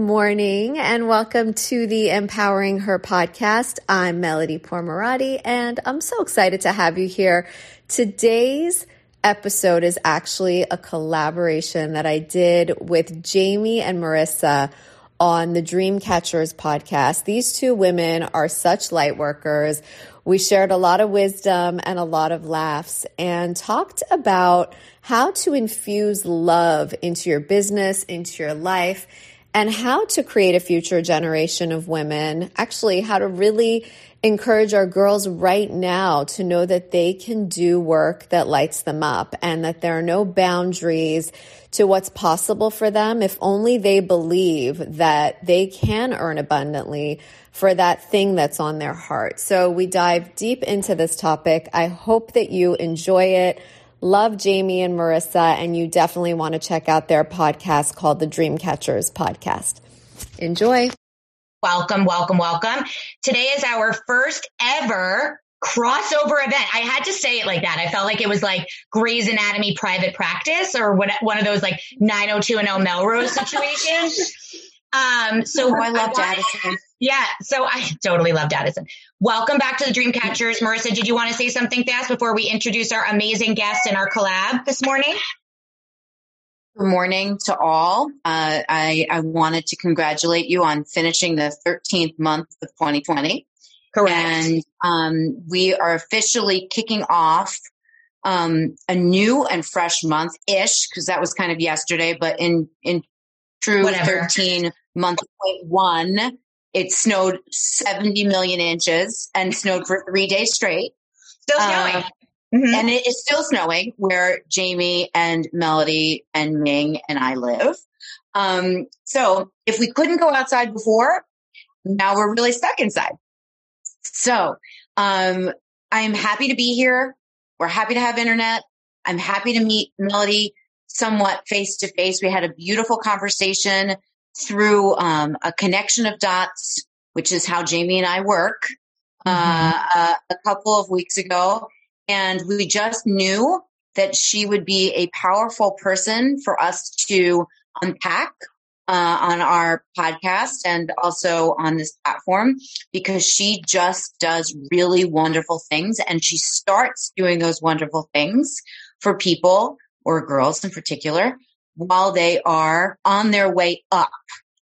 morning and welcome to the Empowering Her podcast. I'm Melody Pormarati and I'm so excited to have you here. Today's episode is actually a collaboration that I did with Jamie and Marissa on the Dreamcatchers podcast. These two women are such light workers. We shared a lot of wisdom and a lot of laughs and talked about how to infuse love into your business, into your life, and how to create a future generation of women. Actually, how to really encourage our girls right now to know that they can do work that lights them up and that there are no boundaries to what's possible for them if only they believe that they can earn abundantly for that thing that's on their heart. So we dive deep into this topic. I hope that you enjoy it. Love Jamie and Marissa, and you definitely want to check out their podcast called the Dreamcatchers Podcast. Enjoy. Welcome, welcome, welcome. Today is our first ever crossover event. I had to say it like that. I felt like it was like Grey's Anatomy private practice or one of those like 90210 Melrose situations. So I love Addison. Yeah. So I totally loved Addison. Welcome back to the Dreamcatchers. Marissa, did you want to say something fast before we introduce our amazing guest and our collab this morning? Good morning to all. I wanted to congratulate you on finishing the 13th month of 2020. Correct. And we are officially kicking off a new and fresh month-ish, because that was kind of yesterday, but in true 13-month.1, it snowed 70 million inches and snowed for 3 days straight. Still snowing. Mm-hmm. And it is still snowing where Jamie and Melody and Ming and I live. So if we couldn't go outside before, now we're really stuck inside. So I'm happy to be here. We're happy to have internet. I'm happy to meet Melody somewhat face-to-face. We had a beautiful conversation through a connection of dots, which is how Jamie and I work, a couple of weeks ago. And we just knew that she would be a powerful person for us to unpack on our podcast and also on this platform, because she just does really wonderful things. And she starts doing those wonderful things for people, or girls in particular, while they are on their way up,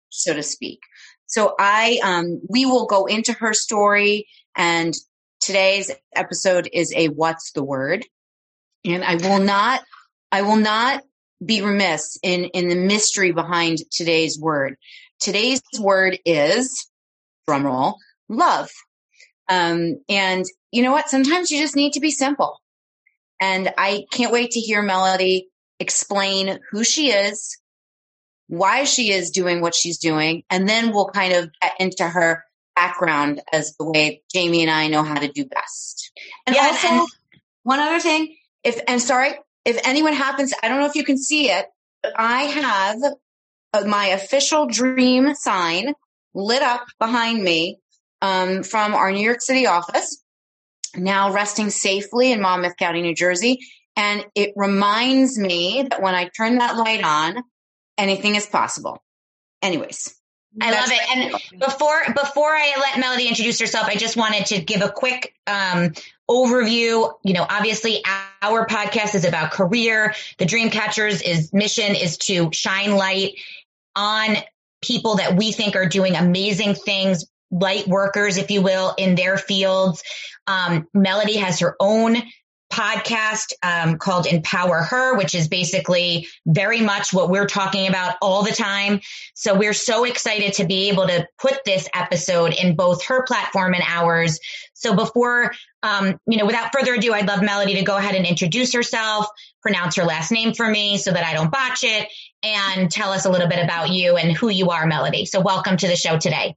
so to speak. So we will go into her story, and today's episode is a what's the word, and I will not be remiss in the mystery behind today's word. Today's word is, drumroll, love. And you know what? Sometimes you just need to be simple. And I can't wait to hear Melody explain who she is, why she is doing what she's doing, and then we'll kind of get into her background as the way Jamie and I know how to do best. And yes, also, and one other thing, if anyone happens, I don't know if you can see it, but I have my official dream sign lit up behind me from our New York City office, now resting safely in Monmouth County, New Jersey. And it reminds me that when I turn that light on, anything is possible. Anyways. I love it. And before I let Melody introduce herself, I just wanted to give a quick overview. You know, obviously our podcast is about career. The Dreamcatchers mission is to shine light on people that we think are doing amazing things, light workers, if you will, in their fields. Melody has her own podcast called Empower Her, which is basically very much what we're talking about all the time. So we're so excited to be able to put this episode in both her platform and ours. So before, without further ado, I'd love Melody to go ahead and introduce herself, pronounce her last name for me so that I don't botch it, and tell us a little bit about you and who you are, Melody. So welcome to the show today.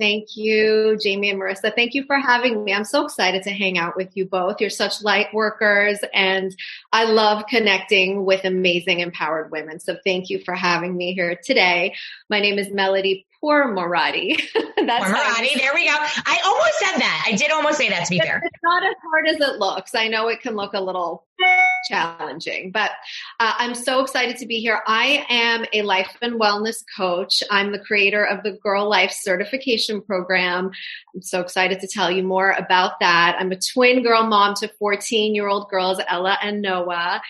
Thank you, Jamie and Marissa. Thank you for having me. I'm so excited to hang out with you both. You're such light workers, and I love connecting with amazing, empowered women. So thank you for having me here today. My name is Melody Pormarati. Pormarati, there we go. I almost said that. I did almost say that, to be fair. It's not as hard as it looks. I know it can look a little challenging, but I'm so excited to be here. I am a life and wellness coach. I'm the creator of the Girl Life Certification Program. I'm so excited to tell you more about that. I'm a twin girl mom to 14-year-old girls, Ella and Noah.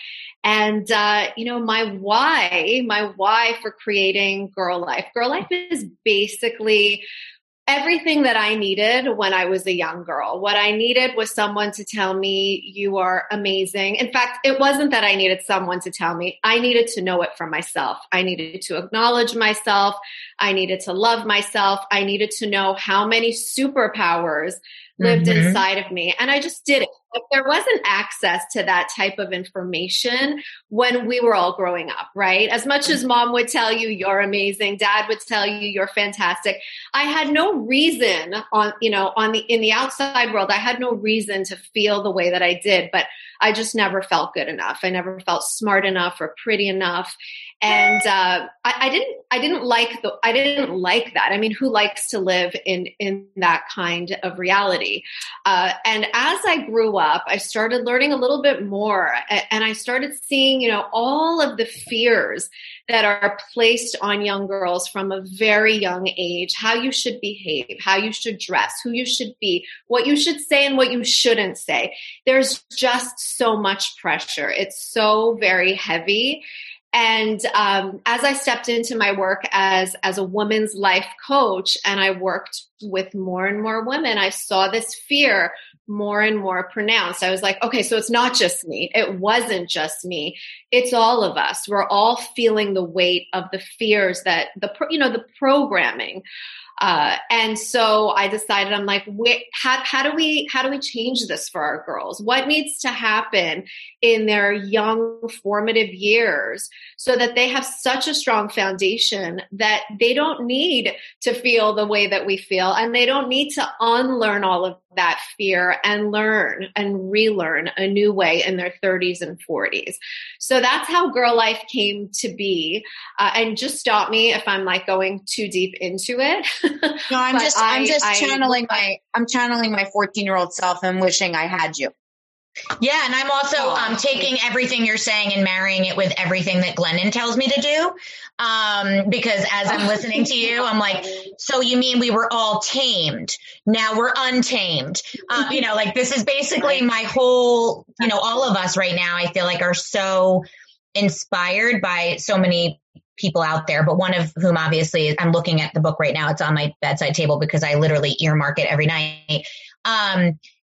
And, my why for creating Girl Life is basically everything that I needed when I was a young girl. What I needed was someone to tell me, you are amazing. In fact, it wasn't that I needed someone to tell me. I needed to know it for myself. I needed to acknowledge myself. I needed to love myself. I needed to know how many superpowers lived inside of me. And I just didn't. Like, there wasn't access to that type of information when we were all growing up, right? As much as mom would tell you, you're amazing, dad would tell you, you're fantastic. I had no reason in the outside world, I had no reason to feel the way that I did, but I just never felt good enough. I never felt smart enough or pretty enough. And I didn't like that. I mean, who likes to live in that kind of reality? And as I grew up, I started learning a little bit more, and I started seeing, all of the fears that are placed on young girls from a very young age, how you should behave, how you should dress, who you should be, what you should say and what you shouldn't say. There's just so much pressure. It's so very heavy. And as I stepped into my work as a woman's life coach, and I worked with more and more women, I saw this fear more and more pronounced. I was like, okay, so it's not just me. It wasn't just me. It's all of us. We're all feeling the weight of the fears that the programming. And so I decided, I'm like, how do we change this for our girls? What needs to happen in their young formative years so that they have such a strong foundation that they don't need to feel the way that we feel, and they don't need to unlearn all of that fear and learn and relearn a new way in their 30s and 40s. So that's how Girl Life came to be. And just stop me if I'm like going too deep into it. No, I'm channeling my 14-year-old self and wishing I had you. Yeah. And I'm also taking everything you're saying and marrying it with everything that Glennon tells me to do. Because as I'm listening to you, I'm like, so you mean we were all tamed. Now we're untamed. This is basically my whole, all of us right now, I feel like are so inspired by so many people out there, but one of whom obviously I'm looking at the book right now. It's on my bedside table because I literally earmark it every night.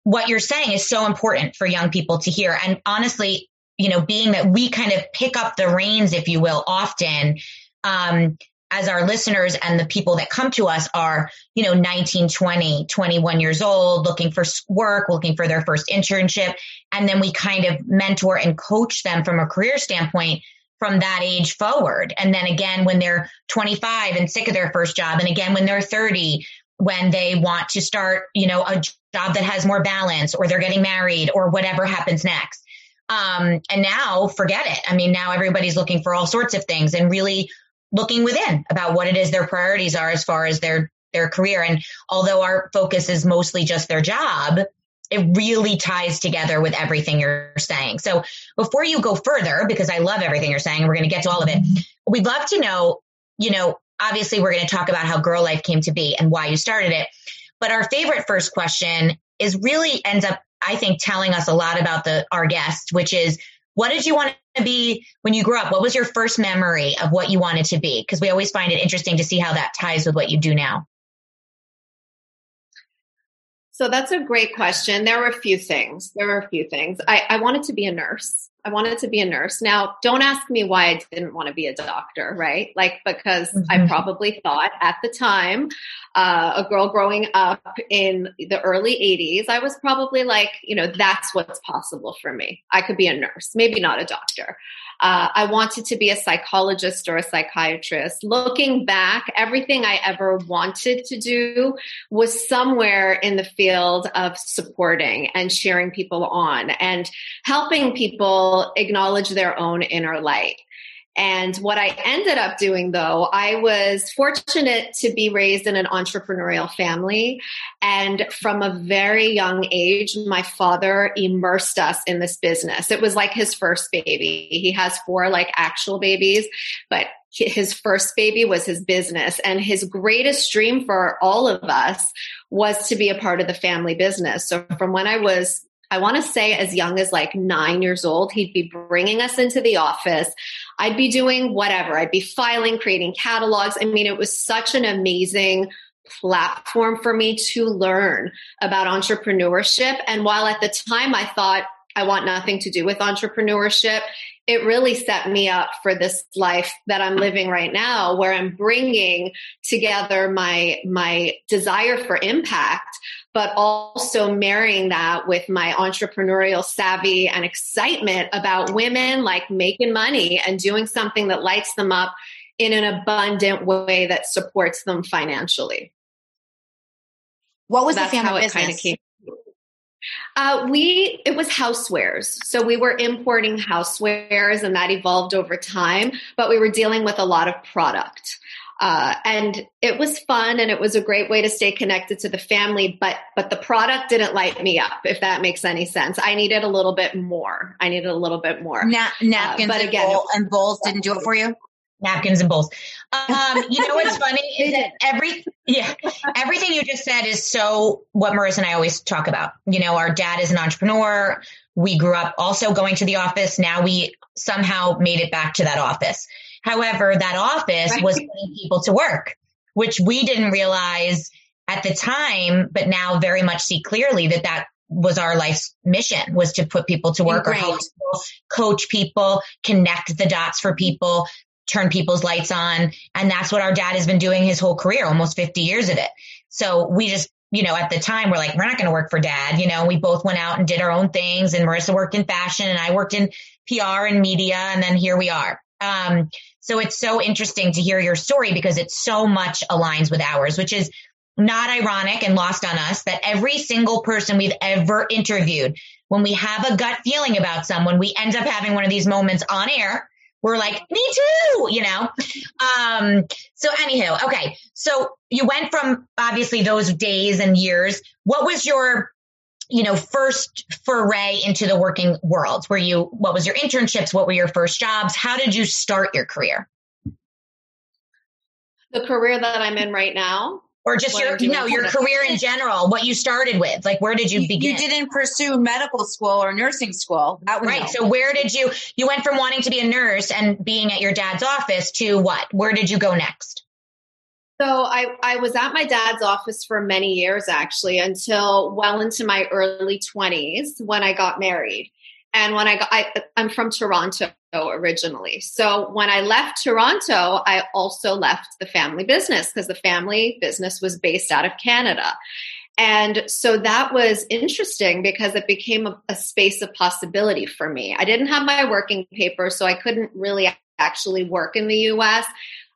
What you're saying is so important for young people to hear. And honestly, being that we kind of pick up the reins, if you will, often, as our listeners and the people that come to us are, 19, 20, 21 years old, looking for work, looking for their first internship. And then we kind of mentor and coach them from a career standpoint from that age forward. And then again, when they're 25 and sick of their first job, and again, when they're 30, when they want to start, a job that has more balance, or they're getting married, or whatever happens next. And now forget it. I mean, now everybody's looking for all sorts of things and really looking within about what it is their priorities are as far as their career. And although our focus is mostly just their job, it really ties together with everything you're saying. So before you go further, because I love everything you're saying, and we're going to get to all of it, we'd love to know, obviously, we're going to talk about how Girl Life came to be and why you started it. But our favorite first question is really ends up, I think, telling us a lot about our guest, which is, what did you want to be when you grew up? What was your first memory of what you wanted to be? Because we always find it interesting to see how that ties with what you do now. So that's a great question. There were a few things. I wanted to be a nurse. Now, don't ask me why I didn't want to be a doctor, right? Because I probably thought at the time, a girl growing up in the early 80s, I was probably like, that's what's possible for me. I could be a nurse, maybe not a doctor. I wanted to be a psychologist or a psychiatrist. Looking back, everything I ever wanted to do was somewhere in the field of supporting and cheering people on and helping people acknowledge their own inner light. And what I ended up doing, though, I was fortunate to be raised in an entrepreneurial family. And from a very young age, my father immersed us in this business. It was like his first baby. He has 4 like actual babies, but his first baby was his business. And his greatest dream for all of us was to be a part of the family business. So from when I was, I want to say as young as like 9 years old, he'd be bringing us into the office. I'd be doing whatever. I'd be filing, creating catalogs. I mean, it was such an amazing platform for me to learn about entrepreneurship. And while at the time I thought I want nothing to do with entrepreneurship, it really set me up for this life that I'm living right now, where I'm bringing together my desire for impact, but also marrying that with my entrepreneurial savvy and excitement about women like making money and doing something that lights them up in an abundant way that supports them financially. What was the family business? Kind of came. It was housewares. So we were importing housewares, and that evolved over time, but we were dealing with a lot of product. And it was fun, and it was a great way to stay connected to the family, but the product didn't light me up, if that makes any sense. I needed a little bit more. Napkins and bowls didn't do it for you? Napkins and bowls. You know what's funny is that everything you just said is so what Marissa and I always talk about. You know, our dad is an entrepreneur. We grew up also going to the office. Now we somehow made it back to that office. However, that office was putting people to work, which we didn't realize at the time, but now very much see clearly that was our life's mission, was to put people to work, or help people, coach people, connect the dots for people, turn people's lights on. And that's what our dad has been doing his whole career, almost 50 years of it. So we just, you know, at the time we're like, we're not going to work for dad. You know, we both went out and did our own things, and Marissa worked in fashion and I worked in PR and media. And then here we are. So it's so interesting to hear your story, because it so much aligns with ours, which is not ironic and lost on us that every single person we've ever interviewed, when we have a gut feeling about someone, we end up having one of these moments on air. We're like, me too, you know? So anywho, okay. So you went from obviously those days and years. What was your, you know, first foray into the working world? What was your internships? What were your first jobs? How did you start your career? The career that I'm in right now? Or just your career in general, what you started with, like, where did you begin? You didn't pursue medical school or nursing school. That was right. No. So where did you went from wanting to be a nurse and being at your dad's office to what? Where did you go next? So I was at my dad's office for many years, actually, until well into my early 20s when I got married. And when I'm from Toronto originally. So when I left Toronto, I also left the family business, because the family business was based out of Canada. And so that was interesting because it became a space of possibility for me. I didn't have my working paper, so I couldn't really actually work in the U.S.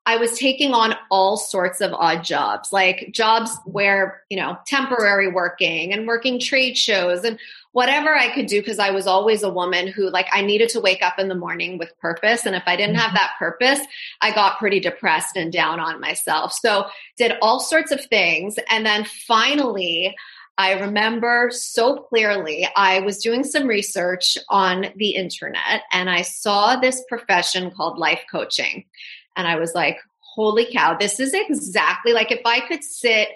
I was taking on all sorts of odd jobs, like jobs where, you know, temporary working and working trade shows and whatever I could do, because I was always a woman who, like, I needed to wake up in the morning with purpose. And if I didn't have that purpose, I got pretty depressed and down on myself. So did all sorts of things. And then finally, I remember so clearly, I was doing some research on the internet and I saw this profession called life coaching. And I was like, holy cow, this is exactly like, if I could sit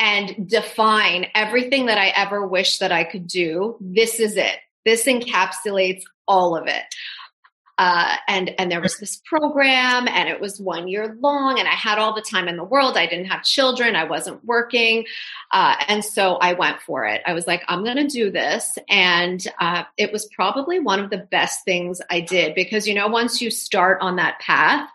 and define everything that I ever wished that I could do, this is it. This encapsulates all of it. And there was this program, and it was 1 year long, and I had all the time in the world. I didn't have children. I wasn't working. And so I went for it. I was like, I'm going to do this. And it was probably one of the best things I did, because, you know, once you start on that path,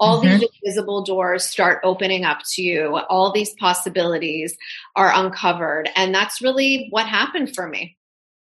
all these invisible doors start opening up to you. All these possibilities are uncovered. And that's really what happened for me.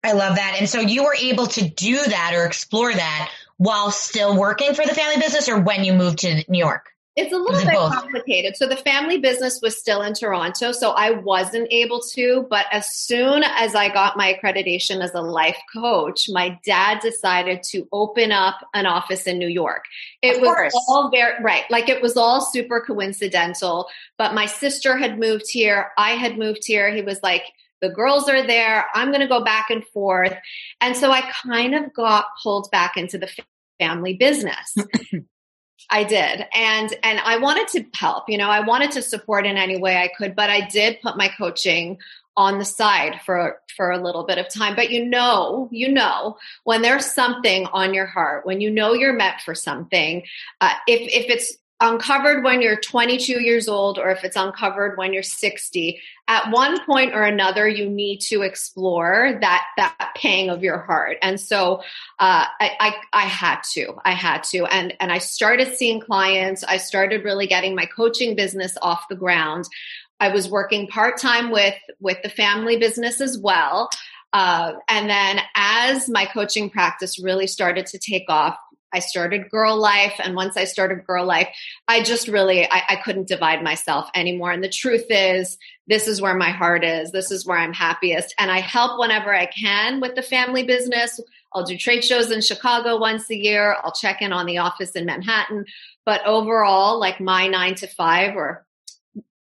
I love that. And so you were able to do that or explore that while still working for the family business, or when you moved to New York? It's a little bit complicated. So the family business was still in Toronto, so I wasn't able to. But as soon as I got my accreditation as a life coach, my dad decided to open up an office in New York. It was all very, right. Like it was all super coincidental. But my sister had moved here. I had moved here. He was like, the girls are there. I'm going to go back and forth. And so I kind of got pulled back into the family business. I did. And I wanted to help, you know, I wanted to support in any way I could, but I did put my coaching on the side for a little bit of time. But you know, when there's something on your heart, when you know you're meant for something, if it's uncovered when you're 22 years old, or if it's uncovered when you're 60, at one point or another, you need to explore that pang of your heart. And so I had to. And I started seeing clients. I started really getting my coaching business off the ground. I was working part-time with the family business as well. And then as my coaching practice really started to take off, I started Girl Life. And once I started Girl Life, I just really, I couldn't divide myself anymore. And the truth is, this is where my heart is. This is where I'm happiest. And I help whenever I can with the family business. I'll do trade shows in Chicago once a year. I'll check in on the office in Manhattan. But overall, like my 9 to 5 or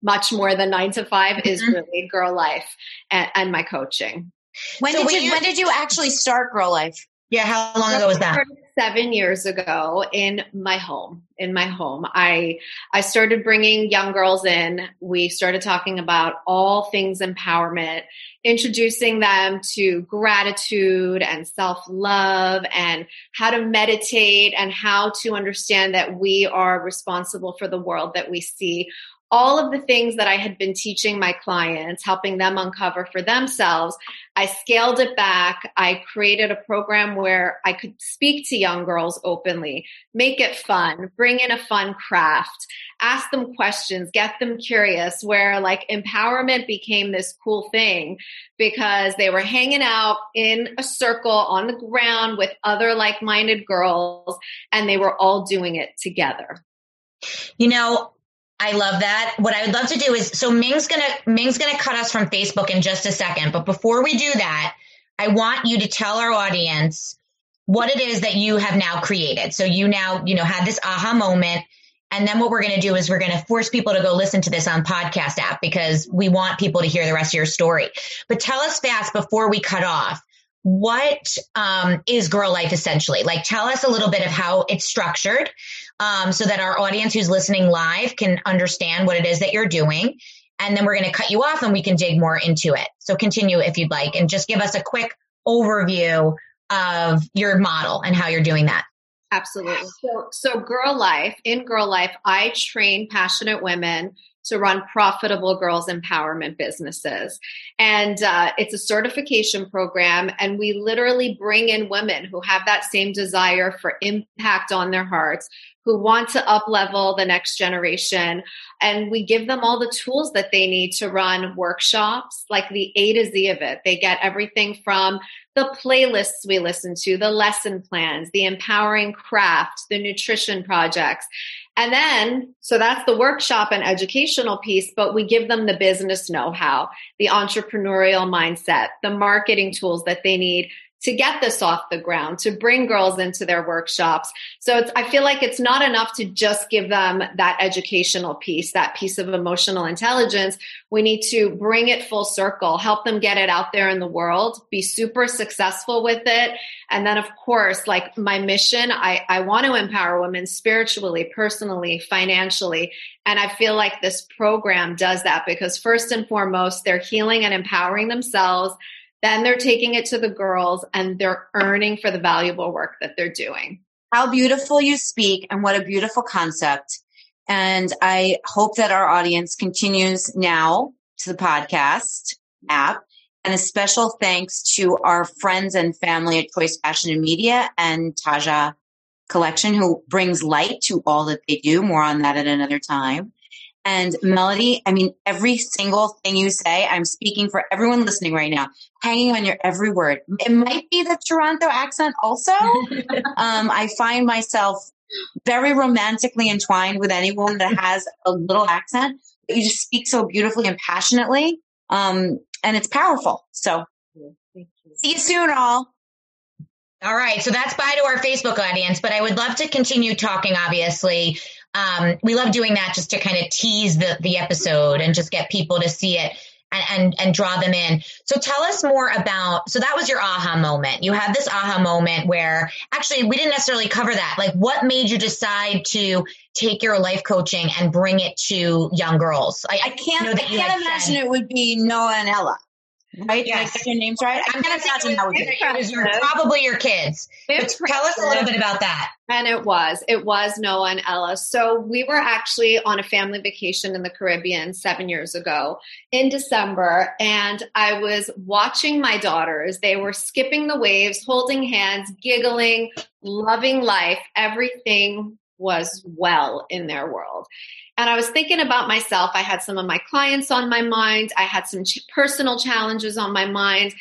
much more than 9 to 5 is really Girl Life and my coaching. When did you actually start Girl Life? Yeah. How long ago was that? 7 years ago in my home, I started bringing young girls in. We started talking about all things empowerment, introducing them to gratitude and self-love and how to meditate and how to understand that we are responsible for the world that we see. All of the things that I had been teaching my clients, helping them uncover for themselves, I scaled it back. I created a program where I could speak to young girls openly, make it fun, bring in a fun craft, ask them questions, get them curious, where like empowerment became this cool thing because they were hanging out in a circle on the ground with other like-minded girls, and they were all doing it together. You know, I love that. What I would love to do is, so Ming's gonna cut us from Facebook in just a second. But before we do that, I want you to tell our audience what it is that you have now created. So you now, you know, had this aha moment. And then what we're going to do is we're going to force people to go listen to this on podcast app because we want people to hear the rest of your story. But tell us fast before we cut off, what is Girl Life essentially? Like, tell us a little bit of how it's structured, so that our audience who's listening live can understand what it is that you're doing. And then we're going to cut you off and we can dig more into it. So continue if you'd like, and just give us a quick overview of your model and how you're doing that. Absolutely. So in Girl Life, I train passionate women to run profitable girls empowerment businesses. And it's a certification program. And we literally bring in women who have that same desire for impact on their hearts, who want to up-level the next generation. And we give them all the tools that they need to run workshops, like the A to Z of it. They get everything from the playlists we listen to, the lesson plans, the empowering craft, the nutrition projects. And then, so that's the workshop and educational piece, but we give them the business know-how, the entrepreneurial mindset, the marketing tools that they need to get this off the ground, to bring girls into their workshops. So I feel like it's not enough to just give them that educational piece, that piece of emotional intelligence. We need to bring it full circle, help them get it out there in the world, be super successful with it. And then, of course, like my mission, I want to empower women spiritually, personally, financially. And I feel like this program does that because first and foremost, they're healing and empowering themselves. Then they're taking it to the girls and they're earning for the valuable work that they're doing. How beautiful you speak, and what a beautiful concept. And I hope that our audience continues now to the podcast app. And a special thanks to our friends and family at Choice Fashion and Media and Taja Collection, who brings light to all that they do. More on that at another time. And Melody, I mean, every single thing you say, I'm speaking for everyone listening right now, hanging on your every word. It might be the Toronto accent also. I find myself very romantically entwined with anyone that has a little accent. But you just speak so beautifully and passionately. And it's powerful. So Thank you. See you soon, all. All right. So that's bye to our Facebook audience, but I would love to continue talking, obviously. We love doing that just to kind of tease the episode and just get people to see it and draw them in. So tell us more about, so that was your aha moment. You had this aha moment where actually we didn't necessarily cover that. Like, what made you decide to take your life coaching and bring it to young girls? I can't imagine it would be Noah and Ella. Right? Yes. Did I get your names right? I'm going to imagine that was probably your kids. Tell us a little bit about that. And it was Noah and Ella. So we were actually on a family vacation in the Caribbean 7 years ago in December. And I was watching my daughters. They were skipping the waves, holding hands, giggling, loving life. Everything was well in their world. And I was thinking about myself. I had some of my clients on my mind. I had some personal challenges on my mind.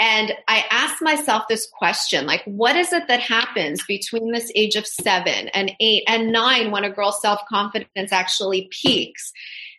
And I asked myself this question, like, what is it that happens between this age of 7 and 8 and 9 when a girl's self-confidence actually peaks?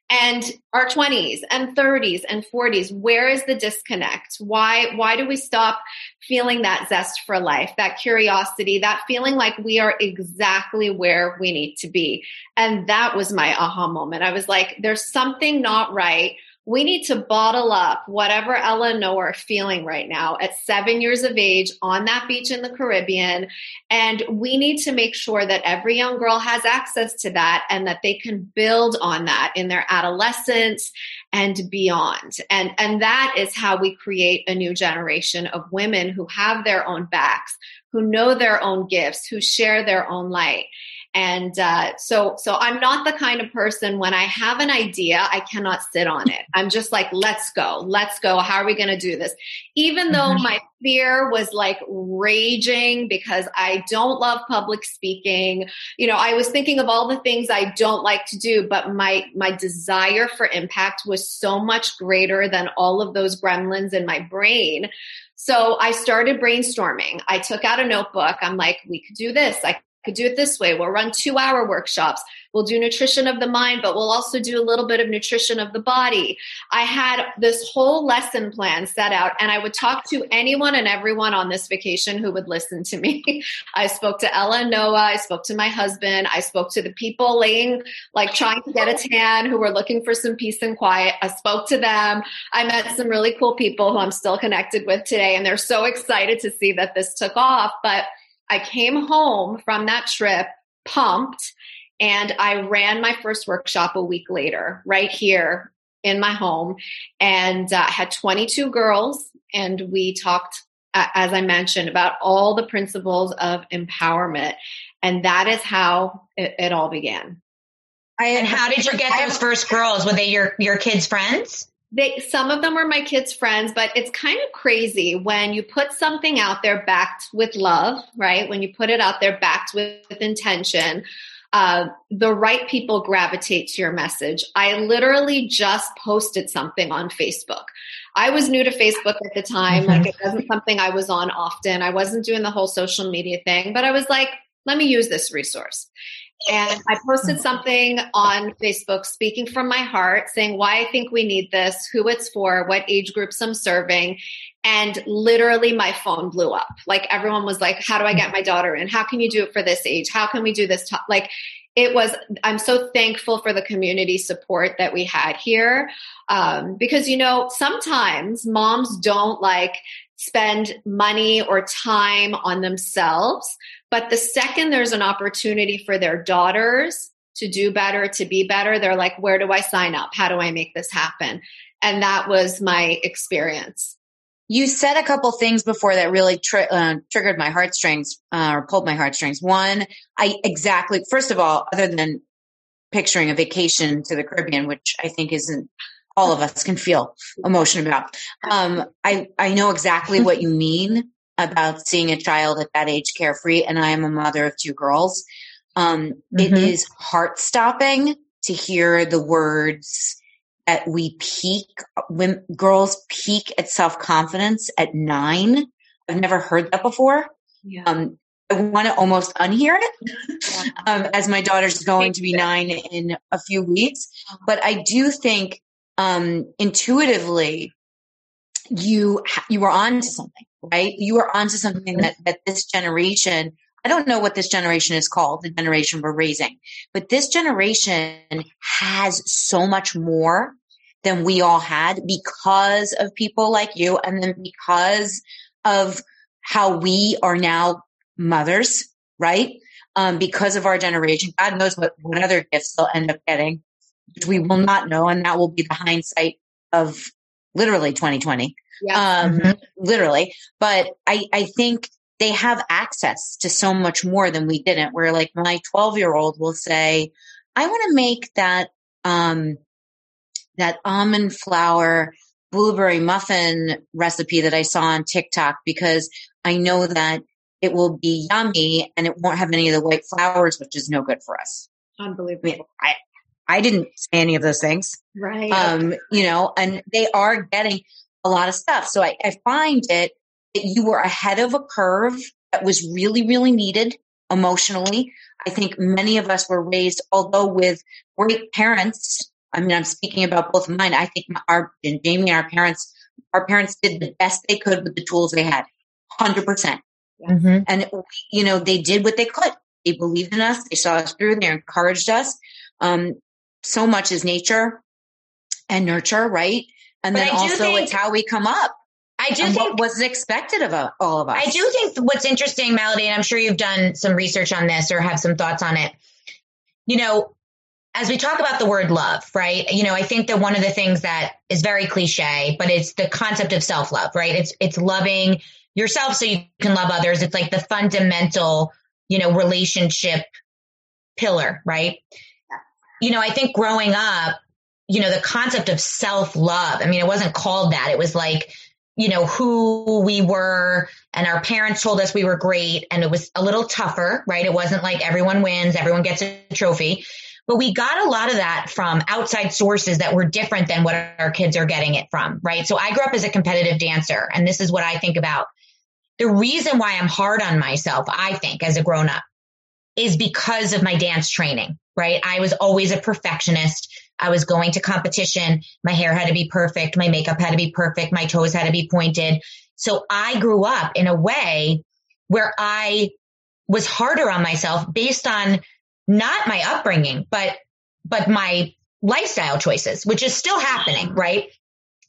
And our 20s and 30s and 40s, where is the disconnect? Why do we stop feeling that zest for life, that curiosity, that feeling like we are exactly where we need to be? And that was my aha moment. I was like, there's something not right. We need to bottle up whatever Ella and Noah are feeling right now at 7 years of age on that beach in the Caribbean. And we need to make sure that every young girl has access to that and that they can build on that in their adolescence and beyond. And that is how we create a new generation of women who have their own backs, who know their own gifts, who share their own light. And so I'm not the kind of person, when I have an idea, I cannot sit on it. I'm just like, let's go. How are we going to do this? Even though my fear was like raging because I don't love public speaking. You know, I was thinking of all the things I don't like to do, but my desire for impact was so much greater than all of those gremlins in my brain. So I started brainstorming. I took out a notebook. I'm like, we could do this. I could do it this way. We'll run 2-hour workshops. We'll do nutrition of the mind, but we'll also do a little bit of nutrition of the body. I had this whole lesson plan set out, and I would talk to anyone and everyone on this vacation who would listen to me. I spoke to Ella and Noah. I spoke to my husband. I spoke to the people trying to get a tan who were looking for some peace and quiet. I spoke to them. I met some really cool people who I'm still connected with today, and they're so excited to see that this took off. But I came home from that trip pumped, and I ran my first workshop a week later right here in my home, and I had 22 girls, and we talked, as I mentioned, about all the principles of empowerment, and that is how it all began. And how did you get those first girls? Were they your kids' friends? Some of them were my kids' friends, but it's kind of crazy when you put something out there backed with love, right? When you put it out there backed with intention, the right people gravitate to your message. I literally just posted something on Facebook. I was new to Facebook at the time. Like, it wasn't something I was on often. I wasn't doing the whole social media thing, but I was like, let me use this resource. And I posted something on Facebook speaking from my heart, saying why I think we need this, who it's for, what age groups I'm serving. And literally my phone blew up. Like, everyone was like, how do I get my daughter in? How can you do it for this age? How can we do this? I'm so thankful for the community support that we had here. Because, you know, sometimes moms don't spend money or time on themselves. But the second there's an opportunity for their daughters to do better, to be better, they're like, where do I sign up? How do I make this happen? And that was my experience. You said a couple things before that really triggered my heartstrings or pulled my heartstrings. One, first of all, other than picturing a vacation to the Caribbean, which I think isn't all of us can feel emotion about. I know exactly what you mean about seeing a child at that age carefree. And I am a mother of two girls. It is heart-stopping to hear the words that we peak, when girls peak at self-confidence at 9. I've never heard that before. Yeah. I want to almost unhear it as my daughter's going to be 9 in a few weeks. But I do think intuitively you were onto something, right? You were onto something that this generation, I don't know what this generation is called, the generation we're raising, but this generation has so much more than we all had because of people like you, and then because of how we are now mothers, right? Because of our generation, God knows what other gifts they'll end up getting, which we will not know. And that will be the hindsight of literally 2020, literally. But I think they have access to so much more than we didn't, where like my 12-year-old will say, I want to make that, that almond flour blueberry muffin recipe that I saw on TikTok, because I know that it will be yummy and it won't have any of the white flours, which is no good for us. Unbelievable. I didn't say any of those things. Right. You know, and they are getting a lot of stuff. So I find it that you were ahead of a curve that was really, really needed emotionally. I think many of us were raised, although with great parents. I mean, I'm speaking about both of mine. I think our parents did the best they could with the tools they had, 100%. Mm-hmm. And, you know, they did what they could. They believed in us. They saw us through. They encouraged us. So much is nature and nurture, right? And but then also think, it's how we come up. I do think what was expected of all of us. I do think what's interesting, Melody, and I'm sure you've done some research on this or have some thoughts on it. You know, as we talk about the word love, right? You know, I think that one of the things that is very cliche, but it's the concept of self-love, right? It's loving yourself so you can love others. It's like the fundamental, you know, relationship pillar, right? You know, I think growing up, you know, the concept of self-love, I mean, it wasn't called that. It was like, you know, who we were, and our parents told us we were great, and it was a little tougher, right? It wasn't like everyone wins, everyone gets a trophy. But we got a lot of that from outside sources that were different than what our kids are getting it from, right? So I grew up as a competitive dancer, and this is what I think about. The reason why I'm hard on myself, I think, as a grown-up, is because of my dance training, right? I was always a perfectionist. I was going to competition. My hair had to be perfect. My makeup had to be perfect. My toes had to be pointed. So I grew up in a way where I was harder on myself based on not my upbringing, but my lifestyle choices, which is still happening, right?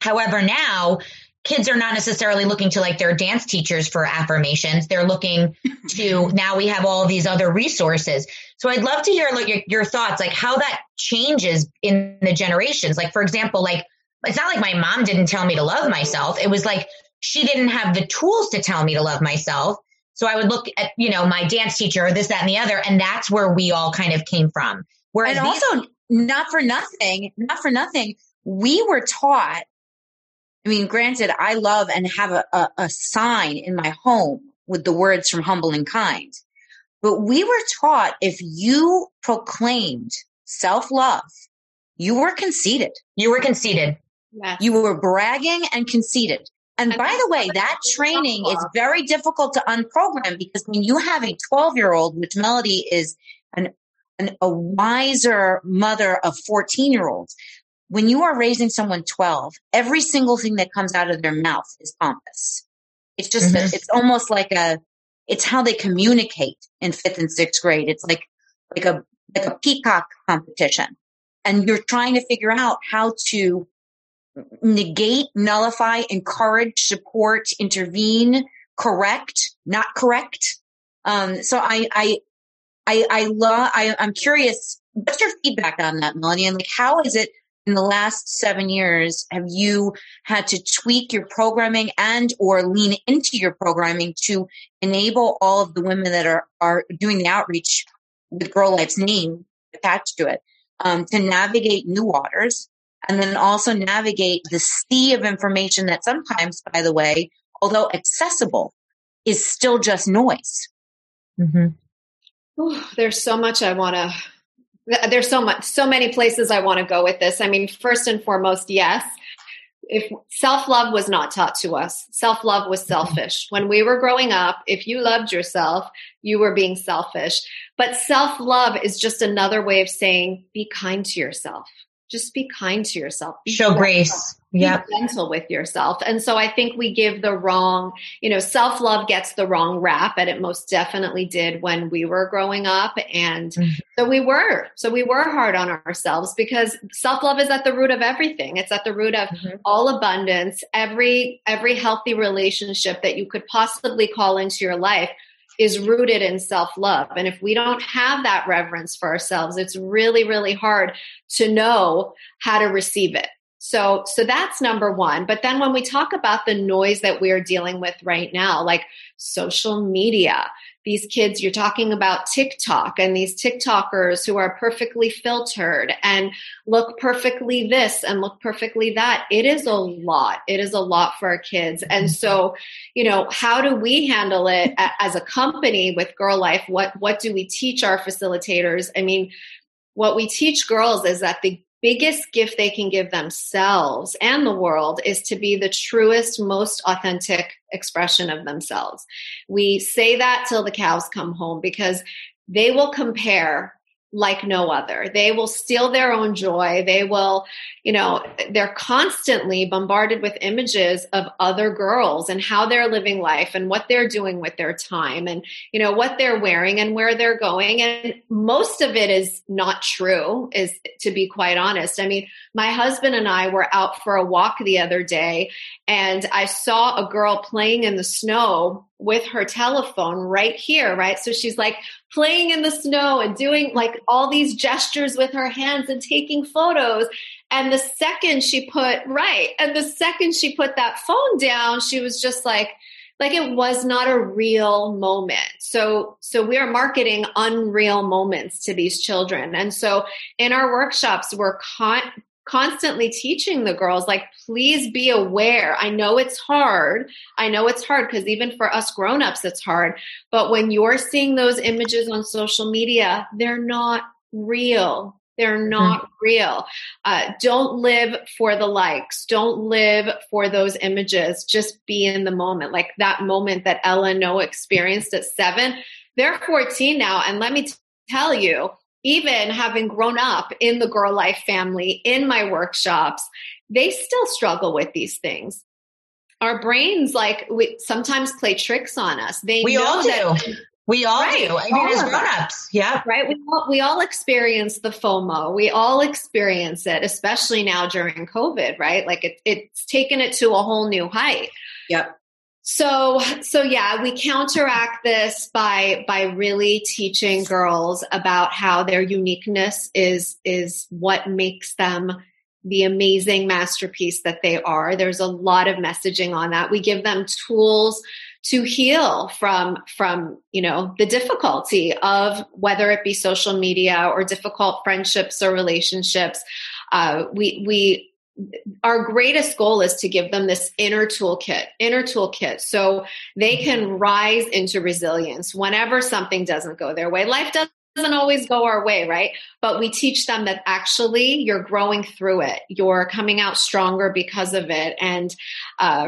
However, now kids are not necessarily looking to like their dance teachers for affirmations. They're looking to, now we have all these other resources. So I'd love to hear like your thoughts, like how that changes in the generations. Like, for example, like, it's not like my mom didn't tell me to love myself. It was like, she didn't have the tools to tell me to love myself. So I would look at, you know, my dance teacher or this, that, and the other. And that's where we all kind of came from. Whereas and also not for nothing, we were taught, I mean, granted, I love and have a sign in my home with the words "From Humble and Kind," but we were taught if you proclaimed self-love, you were conceited. You were conceited. Yeah. You were bragging and conceited. And by the way, that training is very difficult to unprogram, because when you have a 12-year-old, which Melody is a wiser mother of 14-year-olds, when you are raising someone 12, every single thing that comes out of their mouth is pompous. It's just, it's almost like it's how they communicate in 5th and 6th grade. It's like a peacock competition. And you're trying to figure out how to negate, nullify, encourage, support, intervene, correct, not correct. So I'm curious, what's your feedback on that, Melanie? And like, how is it in the last 7 years, have you had to tweak your programming and or lean into your programming to enable all of the women that are doing the outreach with Girl Life's name attached to it, to navigate new waters? And then also navigate the sea of information that sometimes, by the way, although accessible, is still just noise. Mm-hmm. Ooh, there's so many places I want to go with this. I mean, first and foremost, yes, if self-love was not taught to us, self-love was selfish. When we were growing up, if you loved yourself, you were being selfish. But self-love is just another way of saying, be kind to yourself. Just be kind to yourself. Show grace. Yep. Be gentle with yourself. And so I think we give the wrong, self-love gets the wrong rap, and it most definitely did when we were growing up. And so we were hard on ourselves, because self-love is at the root of everything. It's at the root of all abundance, every healthy relationship that you could possibly call into your life is rooted in self-love. And if we don't have that reverence for ourselves, it's really, really hard to know how to receive it. So that's number one. But then when we talk about the noise that we're dealing with right now, like social media, these kids, you're talking about TikTok and these TikTokers who are perfectly filtered and look perfectly this and look perfectly that. It is a lot. It is a lot for our kids. And so, how do we handle it as a company with Girl Life? What do we teach our facilitators? I mean, what we teach girls is that the biggest gift they can give themselves and the world is to be the truest, most authentic expression of themselves. We say that till the cows come home, because they will compare like no other. They will steal their own joy. They will, they're constantly bombarded with images of other girls and how they're living life and what they're doing with their time and, what they're wearing and where they're going. And most of it is not true, is to be quite honest. I mean, my husband and I were out for a walk the other day, and I saw a girl playing in the snow with her telephone right here, right? So she's like playing in the snow and doing like all these gestures with her hands and taking photos. And the second she put that phone down, she was just like it was not a real moment. So we are marketing unreal moments to these children. And so in our workshops, we're constantly teaching the girls, like, please be aware. I know it's hard because even for us grownups, it's hard. But when you're seeing those images on social media, they're not real. They're not real. Don't live for the likes. Don't live for those images. Just be in the moment. Like that moment that Ella and Noah experienced at 7. They're 14 now. And let me tell you, even having grown up in the Girl Life family, in my workshops, they still struggle with these things. Our brains, we sometimes play tricks on us. We all do. I mean, as grown-ups. Yeah. Right. We all experience the FOMO. We all experience it, especially now during COVID, right? Like it's taken it to a whole new height. Yep. So yeah, we counteract this by really teaching girls about how their uniqueness is what makes them the amazing masterpiece that they are. There's a lot of messaging on that. We give them tools to heal from the difficulty of whether it be social media or difficult friendships or relationships. Our greatest goal is to give them this inner toolkit, so they can rise into resilience whenever something doesn't go their way. Life doesn't always go our way, right? But we teach them that actually you're growing through it. You're coming out stronger because of it. And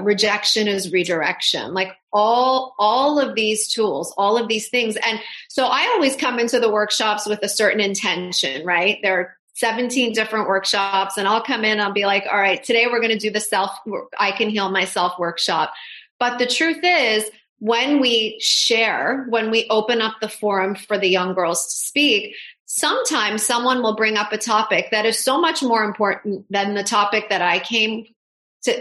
rejection is redirection. Like all of these tools, all of these things. And so I always come into the workshops with a certain intention, right? There are 17 different workshops, and I'll come in, I'll be like, all right, today we're going to do the I Can Heal Myself workshop. But the truth is, when we share, when we open up the forum for the young girls to speak, sometimes someone will bring up a topic that is so much more important than the topic that I came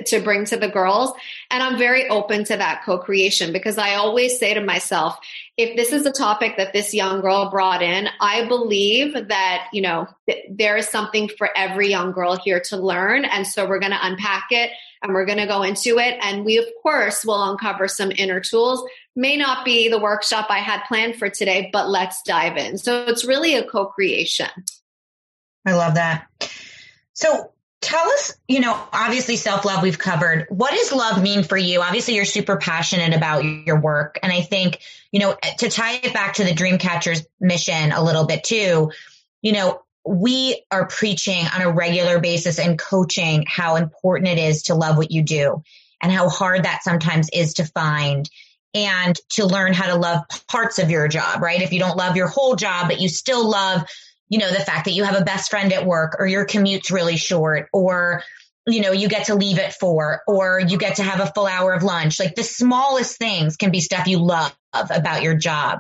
to bring to the girls. And I'm very open to that co-creation, because I always say to myself, if this is a topic that this young girl brought in, I believe that, there is something for every young girl here to learn. And so we're going to unpack it and we're going to go into it. And we, of course, will uncover some inner tools. May not be the workshop I had planned for today, but let's dive in. So it's really a co-creation. I love that. So tell us, obviously self-love we've covered. What does love mean for you? Obviously, you're super passionate about your work. And I think, to tie it back to the Dreamcatchers mission a little bit too, we are preaching on a regular basis and coaching how important it is to love what you do and how hard that sometimes is to find and to learn how to love parts of your job, right? If you don't love your whole job, but you still love, you know, the fact that you have a best friend at work or your commute's really short or, you know, you get to leave at 4 or you get to have a full hour of lunch. Like the smallest things can be stuff you love about your job.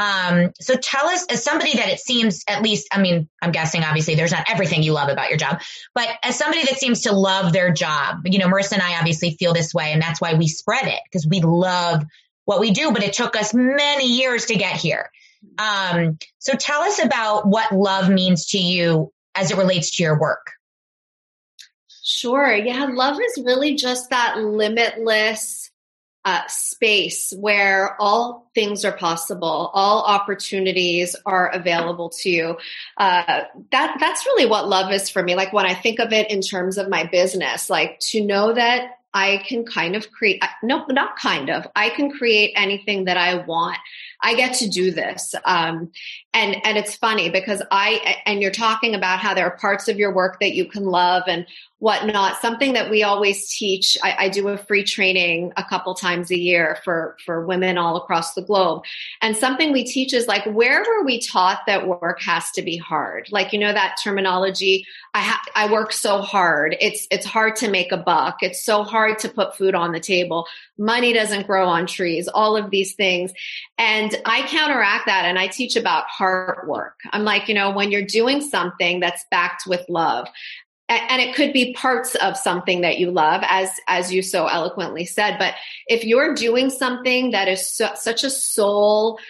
So tell us, as somebody that it seems at least, I mean, I'm guessing obviously there's not everything you love about your job, but as somebody that seems to love their job, you know, Marissa and I obviously feel this way and that's why we spread it because we love what we do, but it took us many years to get here. So tell us about what love means to you as it relates to your work. Sure. Yeah. Love is really just that limitless space where all things are possible, all opportunities are available to you. That's really what love is for me. Like when I think of it in terms of my business, like to know that I can kind of create, no, not kind of, I can create anything that I want. I get to do this. And it's funny because and you're talking about how there are parts of your work that you can love and whatnot. Something that we always teach, I do a free training a couple times a year for women all across the globe. And something we teach is like, where were we taught that work has to be hard? Like, you know, that terminology, I work so hard. It's hard to make a buck. It's so hard to put food on the table. Money doesn't grow on trees, all of these things. And I counteract that. And I teach about heart work. I'm like, you know, when you're doing something that's backed with love, and it could be parts of something that you love, as you so eloquently said. But if you're doing something that is such a soul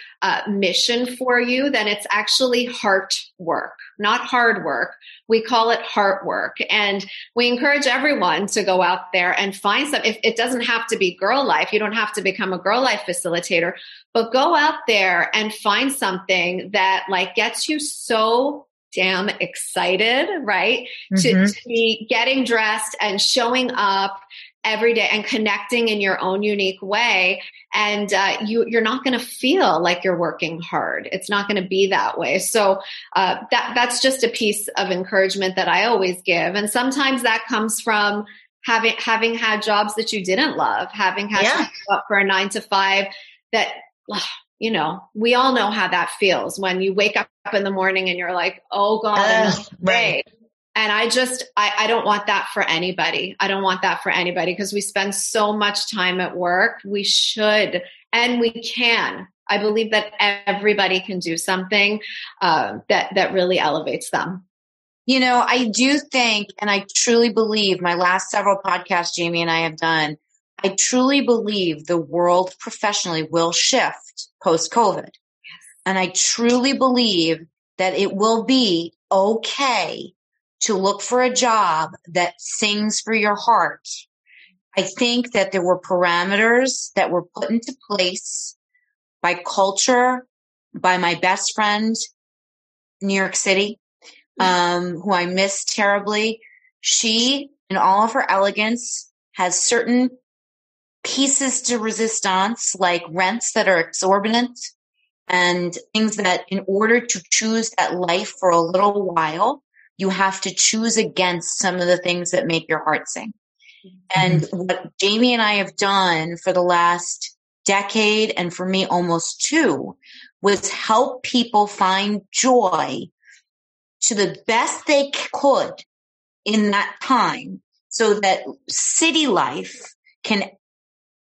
mission for you, then it's actually heart work, not hard work. We call it heart work. And we encourage everyone to go out there and find some, if it doesn't have to be Girl Life, you don't have to become a Girl Life facilitator, but go out there and find something that like gets you so damn excited, right? Mm-hmm. To be getting dressed and showing up every day and connecting in your own unique way. And you're not going to feel like you're working hard. It's not going to be that way. So that's just a piece of encouragement that I always give. And sometimes that comes from having had jobs that you didn't love, having had to go up for a 9-to-5 that, you know, we all know how that feels when you wake up in the morning and you're like, oh God, right. And I don't want that for anybody. I don't want that for anybody because we spend so much time at work. We should, and we can. I believe that everybody can do something that really elevates them. You know, I do think, and I truly believe my last several podcasts Jamie and I have done, I truly believe the world professionally will shift post-COVID. Yes. And I truly believe that it will be okay to look for a job that sings for your heart. I think that there were parameters that were put into place by culture, by my best friend, New York City, who I miss terribly. She, in all of her elegance, has certain pieces de resistance, like rents that are exorbitant and things that in order to choose that life for a little while, you have to choose against some of the things that make your heart sing. And what Jamie and I have done for the last decade, and for me almost 2, was help people find joy to the best they could in that time so that city life can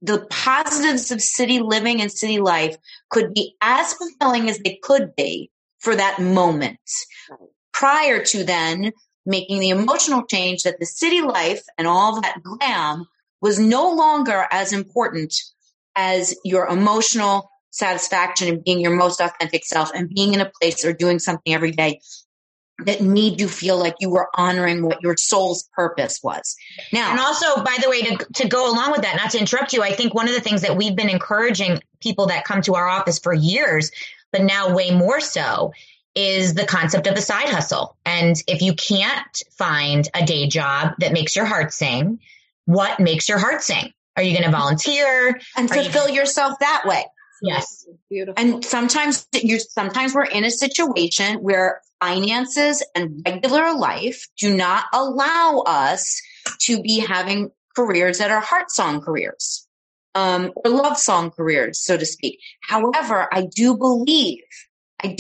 the positives of city living and city life could be as fulfilling as they could be for that moment prior to then making the emotional change that the city life and all that glam was no longer as important as your emotional satisfaction and being your most authentic self and being in a place or doing something every day that made you feel like you were honoring what your soul's purpose was. Now, and also, by the way, to go along with that, not to interrupt you, I think one of the things that we've been encouraging people that come to our office for years, but now way more so, is the concept of the side hustle. And if you can't find a day job that makes your heart sing, what makes your heart sing? Are you going to volunteer? And fulfill yourself that way. Yes. Beautiful. And sometimes we're in a situation where finances and regular life do not allow us to be having careers that are heart song careers, or love song careers, so to speak. However, I do believe that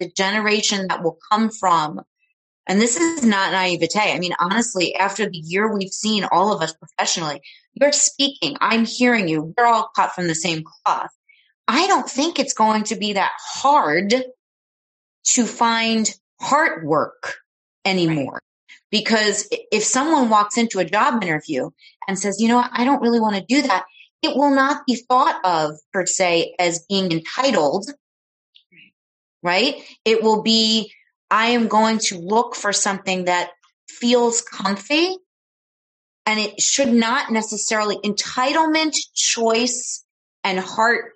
the generation that will come from, and this is not naivete. I mean, honestly, after the year we've seen, all of us professionally, you're speaking, I'm hearing you, we're all cut from the same cloth. I don't think it's going to be that hard to find heart work anymore. Right. Because if someone walks into a job interview and says, you know what, I don't really want to do that, it will not be thought of per se as being entitled, right? It will be, I am going to look for something that feels comfy, and it should not necessarily, entitlement, choice, and heart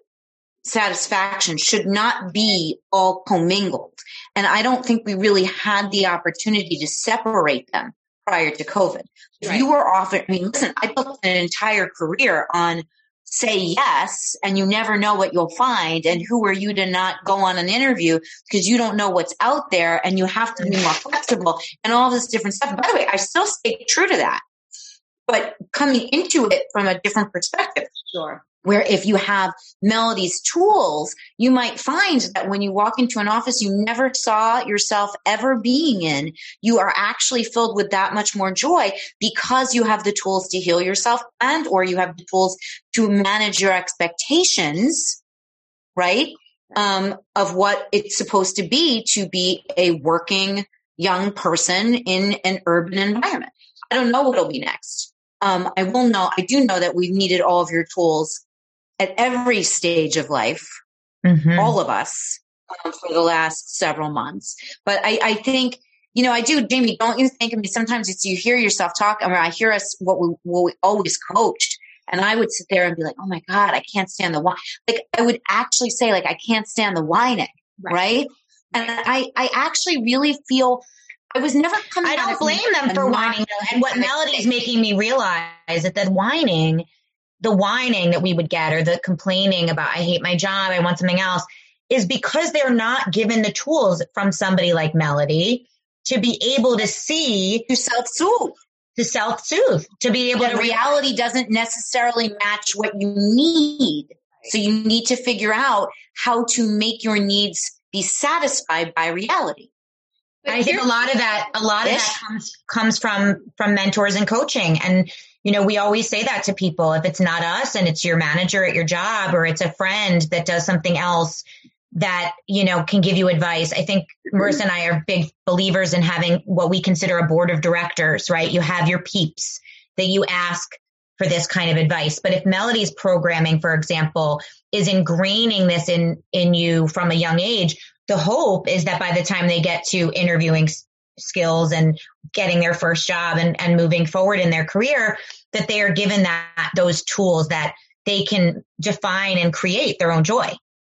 satisfaction should not be all commingled. And I don't think we really had the opportunity to separate them prior to COVID. Right. You were often, I mean, listen, I built an entire career on say yes, and you never know what you'll find. And who are you to not go on an interview because you don't know what's out there, and you have to be more flexible and all this different stuff. By the way, I still stay true to that, but coming into it from a different perspective. Sure. Where if you have Melody's tools, you might find that when you walk into an office you never saw yourself ever being in, you are actually filled with that much more joy because you have the tools to heal yourself, and or you have the tools to manage your expectations, right, of what it's supposed to be a working young person in an urban environment. I don't know what'll be next. I do know that we've needed all of your tools at every stage of life, all of us, for the last several months. But I think, you know, I do, Jamie, don't you think? I mean, sometimes it's, you hear yourself talk. I mean, I hear us, what we always coached. And I would sit there and be like, oh my God, I can't stand the wine. Like I would actually say, like, I can't stand the whining, right? And I actually really feel, I was never coming. I don't blame them for whining, though. And what Melody's making me realize is that the whining that we would get, or the complaining about, I hate my job, I want something else, is because they're not given the tools from somebody like Melody to be able to see, to self-soothe, to be able to. Reality doesn't necessarily match what you need. So you need to figure out how to make your needs be satisfied by reality. But I think a lot of that comes from mentors and coaching. And, you know, we always say that to people, if it's not us and it's your manager at your job, or it's a friend that does something else that, you know, can give you advice. I think Marissa and I are big believers in having what we consider a board of directors, right? You have your peeps that you ask for this kind of advice. But if Melody's programming, for example, is ingraining this in you from a young age, the hope is that by the time they get to interviewing skills and getting their first job and moving forward in their career, that they are given those tools that they can define and create their own joy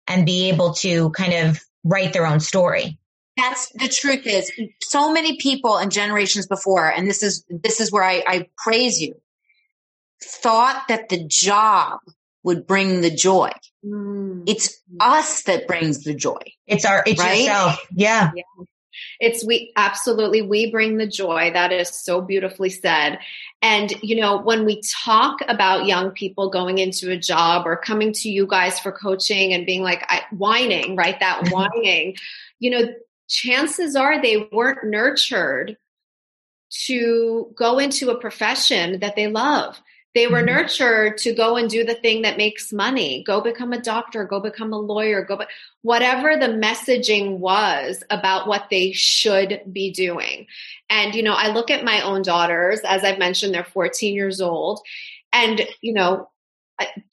and be able to kind of write their own story. That's the truth is so many people and generations before, and this is where I praise you, thought that the job would bring the joy. It's us that brings the joy. It's right? Yourself. Yeah. We bring the joy. That is so beautifully said. And, you know, when we talk about young people going into a job or coming to you guys for coaching and being like whining, right? That whining, you know, chances are they weren't nurtured to go into a profession that they love. They were nurtured to go and do the thing that makes money, go become a doctor, go become a lawyer, whatever the messaging was about what they should be doing. And, you know, I look at my own daughters, as I've mentioned, they're 14 years old. And, you know,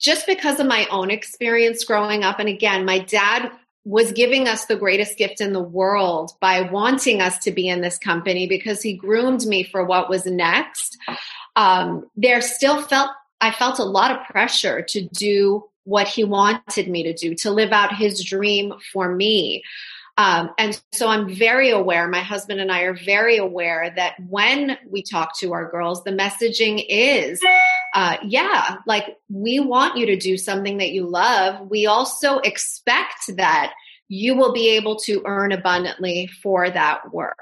just because of my own experience growing up, and again, my dad was giving us the greatest gift in the world by wanting us to be in this company because he groomed me for what was next. I felt a lot of pressure to do what he wanted me to do, to live out his dream for me. And so I'm very aware, my husband and I are very aware that when we talk to our girls, the messaging is like we want you to do something that you love. We also expect that you will be able to earn abundantly for that work.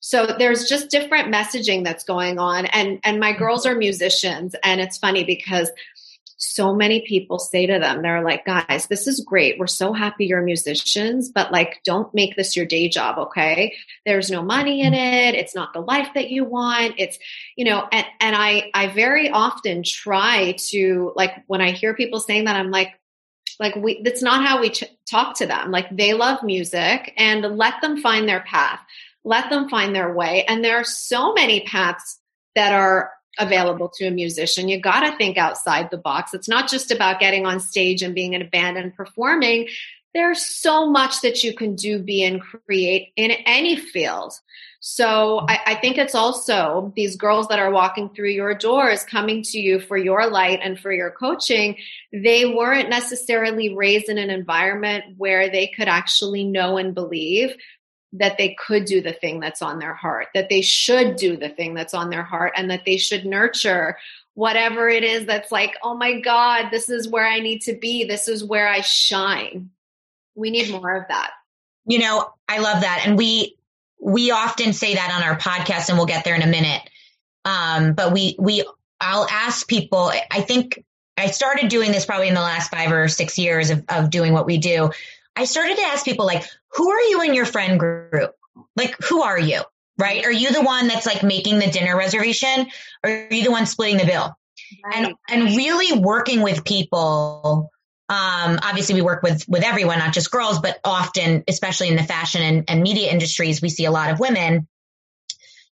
So there's just different messaging that's going on. And my girls are musicians. And it's funny because so many people say to them, they're like, guys, this is great. We're so happy you're musicians, but like, don't make this your day job. Okay. There's no money in it. It's not the life that you want. It's, you know, and I very often try to, like, when I hear people saying that, I'm like we, that's not how we talk to them. Like, they love music, and let them find their path, let them find their way. And there are so many paths that are available to a musician. You got to think outside the box. It's not just about getting on stage and being in a band and performing. There's so much that you can do, be, and create in any field. So I think it's also these girls that are walking through your doors, coming to you for your light and for your coaching. They weren't necessarily raised in an environment where they could actually know and believe that they could do the thing that's on their heart, that they should do the thing that's on their heart, and that they should nurture whatever it is that's like, oh my God, this is where I need to be. This is where I shine. We need more of that. You know, I love that. And we often say that on our podcast, and we'll get there in a minute. But I'll ask people, I think I started doing this probably in the last 5 or 6 years of doing what we do. I started to ask people, like, who are you in your friend group? Like, who are you, right? Are you the one that's like making the dinner reservation? Or are you the one splitting the bill? Right. And really working with people. Obviously we work with everyone, not just girls, but often, especially in the fashion and media industries, we see a lot of women,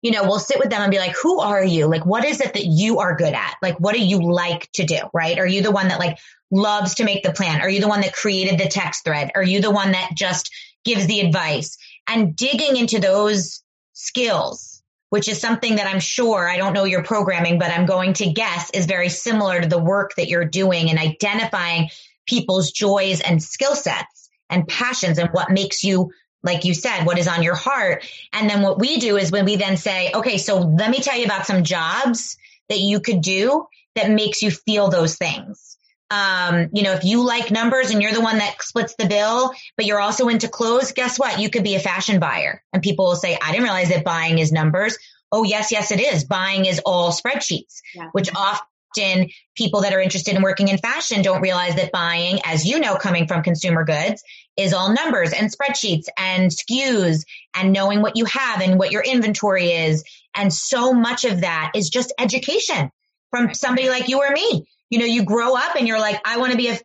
you know, we'll sit with them and be like, who are you? Like, what is it that you are good at? Like, what do you like to do? Right? Are you the one that like loves to make the plan? Are you the one that created the text thread? Are you the one that just gives the advice? And digging into those skills, which is something that I'm sure, I don't know your programming, but I'm going to guess is very similar to the work that you're doing, and identifying people's joys and skill sets and passions and what makes you, like you said, what is on your heart. And then what we do is when we then say, okay, so let me tell you about some jobs that you could do that makes you feel those things. You know, if you like numbers and you're the one that splits the bill, but you're also into clothes, guess what? You could be a fashion buyer. And people will say, I didn't realize that buying is numbers. Oh, yes, yes, it is. Buying is all spreadsheets, yeah. Which often people that are interested in working in fashion don't realize that buying, as you know, coming from consumer goods, is all numbers and spreadsheets and SKUs and knowing what you have and what your inventory is. And so much of that is just education from somebody like you or me. You know, you grow up and you're like, I want to be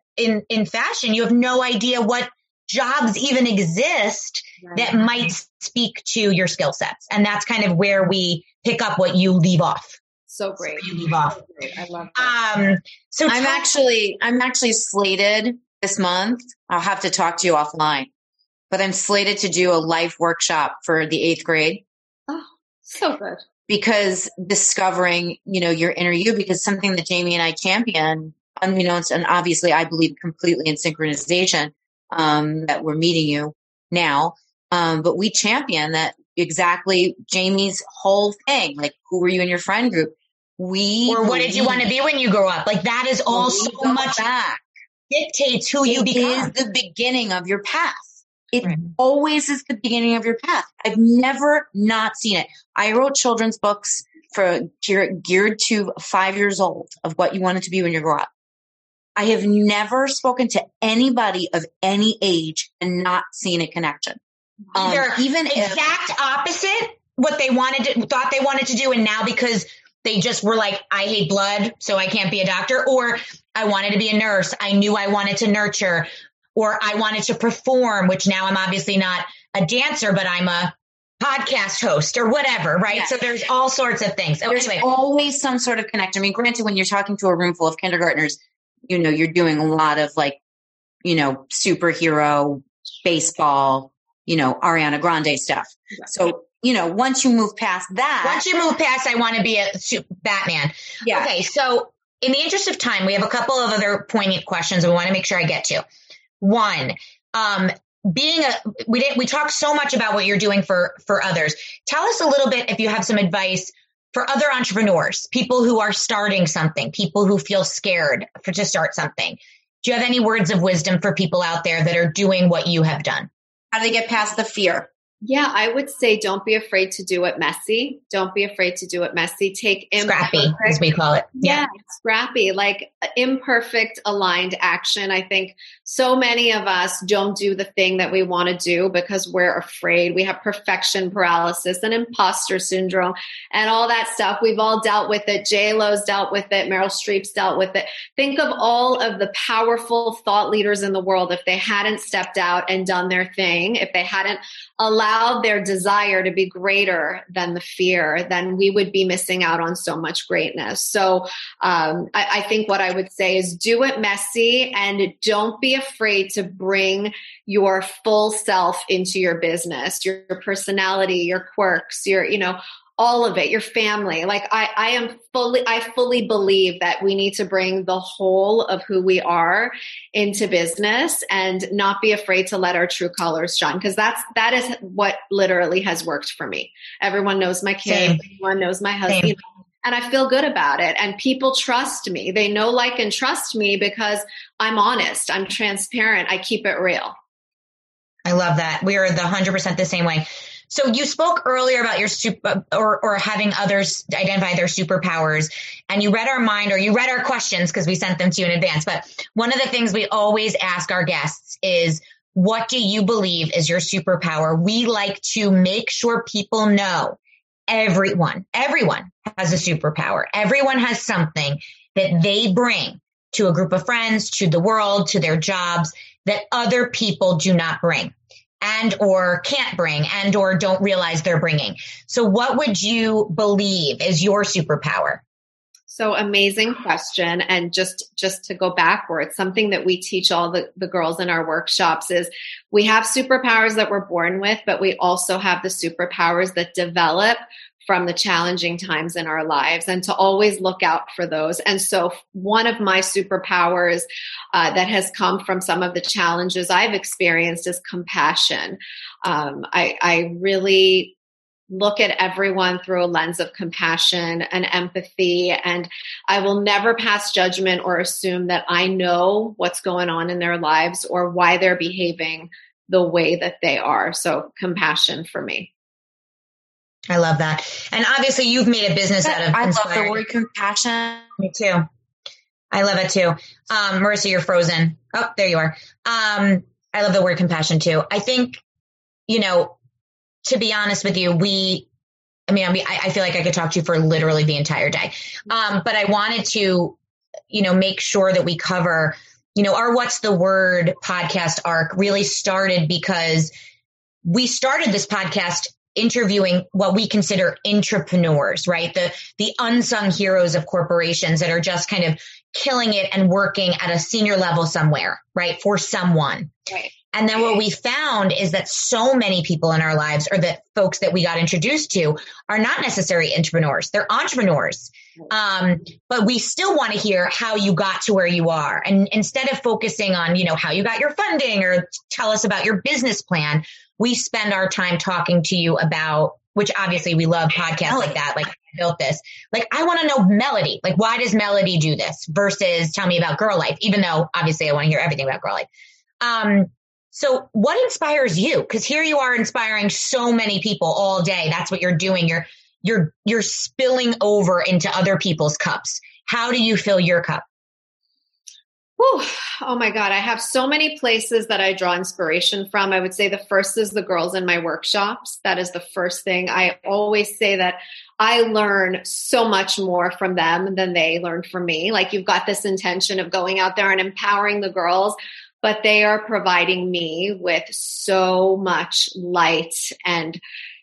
in fashion. You have no idea what jobs even exist that might speak to your skill sets. And that's kind of where we pick up what you leave off. So great. So you leave off. So great. I love that. So I'm actually slated this month. I'll have to talk to you offline, but I'm slated to do a life workshop for the 8th grade. Oh, so good. Because discovering, you know, your inner you, because something that Jamie and I champion, unbeknownst, and obviously I believe completely in synchronization, that we're meeting you now. But we champion that, exactly Jamie's whole thing. Like, who were you in your friend group? Or what did you want to be when you grow up? Like, that is all so much back. Dictates who you become. It is the beginning of your path. It always is the beginning of your path. I've never not seen it. I wrote children's books geared to 5 years old of what you wanted to be when you grow up. I have never spoken to anybody of any age and not seen a connection. They're even exact opposite what they thought they wanted to do. And now because they just were like, I hate blood, so I can't be a doctor. Or I wanted to be a nurse. I knew I wanted to nurture. Or I wanted to perform, which now I'm obviously not a dancer, but I'm a podcast host or whatever, right? Yes. So there's all sorts of things. So there's always some sort of connection. I mean, granted, when you're talking to a room full of kindergartners, you know, you're doing a lot of like, you know, superhero, baseball, you know, Ariana Grande stuff. Exactly. So, you know, once you move past, I want to be a Batman. Yeah. Okay. So in the interest of time, we have a couple of other poignant questions we want to make sure I get to. One, we talked so much about what you're doing for others. Tell us a little bit if you have some advice for other entrepreneurs, people who are starting something, people who feel scared to start something? Do you have any words of wisdom for people out there that are doing what you have done? How do they get past the fear? Yeah, I would say don't be afraid to do it messy. Don't be afraid to do it messy. Take scrappy, as we call it. Yeah, scrappy, like imperfect aligned action. I think so many of us don't do the thing that we want to do because we're afraid. We have perfection paralysis and imposter syndrome and all that stuff. We've all dealt with it. J-Lo's dealt with it. Meryl Streep's dealt with it. Think of all of the powerful thought leaders in the world. If they hadn't stepped out and done their thing, if they hadn't allowed their desire to be greater than the fear, then we would be missing out on so much greatness. So I think what I would say is do it messy and don't be afraid to bring your full self into your business, your personality, your quirks, your, all of it, your family. Like I fully believe that we need to bring the whole of who we are into business and not be afraid to let our true colors shine. Cause that is what literally has worked for me. Everyone knows my kids, everyone knows my husband, and I feel good about it. And people trust me. They know, like, and trust me because I'm honest, I'm transparent. I keep it real. I love that. We are 100% the same way. So you spoke earlier about your or having others identify their superpowers, and you read our mind, or you read our questions because we sent them to you in advance. But one of the things we always ask our guests is, what do you believe is your superpower? We like to make sure people know everyone has a superpower. Everyone has something that they bring to a group of friends, to the world, to their jobs that other people do not bring, and or can't bring, and or don't realize they're bringing. So what would you believe is your superpower? So amazing question. And just to go backwards, something that we teach all the girls in our workshops is we have superpowers that we're born with, but we also have the superpowers that develop from the challenging times in our lives, and to always look out for those. And so one of my superpowers that has come from some of the challenges I've experienced is compassion. I really look at everyone through a lens of compassion and empathy. And I will never pass judgment or assume that I know what's going on in their lives or why they're behaving the way that they are. So compassion for me. I love that. And obviously you've made a business out of inspiring. I love the word compassion. Me too. I love it too. Marissa, you're frozen. Oh, there you are. I love the word compassion too. I think, to be honest with you, I feel like I could talk to you for literally the entire day. But I wanted to, make sure that we cover, our What's the Word podcast arc really started because we started this podcast interviewing what we consider intrapreneurs, right? The unsung heroes of corporations that are just kind of killing it and working at a senior level somewhere, right? For someone. Right. And then what we found is that so many people in our lives, or the folks that we got introduced to, are not necessarily entrepreneurs. They're entrepreneurs. But we still want to hear how you got to where you are. And instead of focusing on, how you got your funding or tell us about your business plan, we spend our time talking to you about, which obviously we love podcasts like that. Like, I built this. Like, I want to know Melody. Like, why does Melody do this versus tell me about Girl Life? Even though obviously I want to hear everything about Girl Life. So what inspires you? Because here you are inspiring so many people all day. That's what you're doing. You're spilling over into other people's cups. How do you fill your cup? Whew. Oh my God. I have so many places that I draw inspiration from. I would say the first is the girls in my workshops. That is the first thing. I always say that I learn so much more from them than they learn from me. Like, you've got this intention of going out there and empowering the girls, but they are providing me with so much light and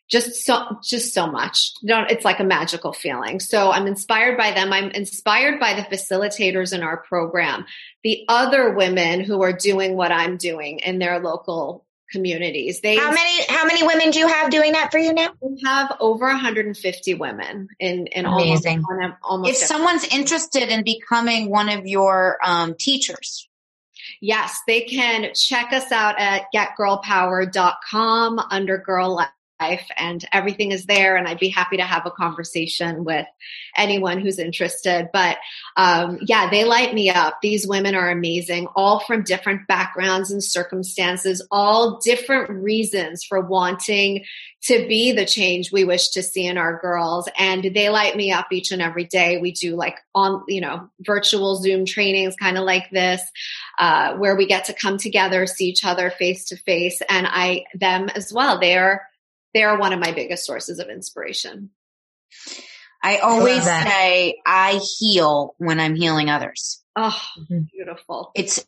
just so much. It's like a magical feeling. So I'm inspired by them. I'm inspired by the facilitators in our program, the other women who are doing what I'm doing in their local communities. How many women do you have doing that for you now? We have over 150 women in amazing. Almost if someone's interested in becoming one of your teachers. Yes, they can check us out at getgirlpower.com under Girl Life life, and everything is there. And I'd be happy to have a conversation with anyone who's interested. But yeah, they light me up. These women are amazing, all from different backgrounds and circumstances, all different reasons for wanting to be the change we wish to see in our girls. And they light me up each and every day. We do like on, you know, virtual Zoom trainings, kind of like this, where we get to come together, see each other face to face. And them as well. They are one of my biggest sources of inspiration. I always say I heal when I'm healing others. Oh, beautiful. It's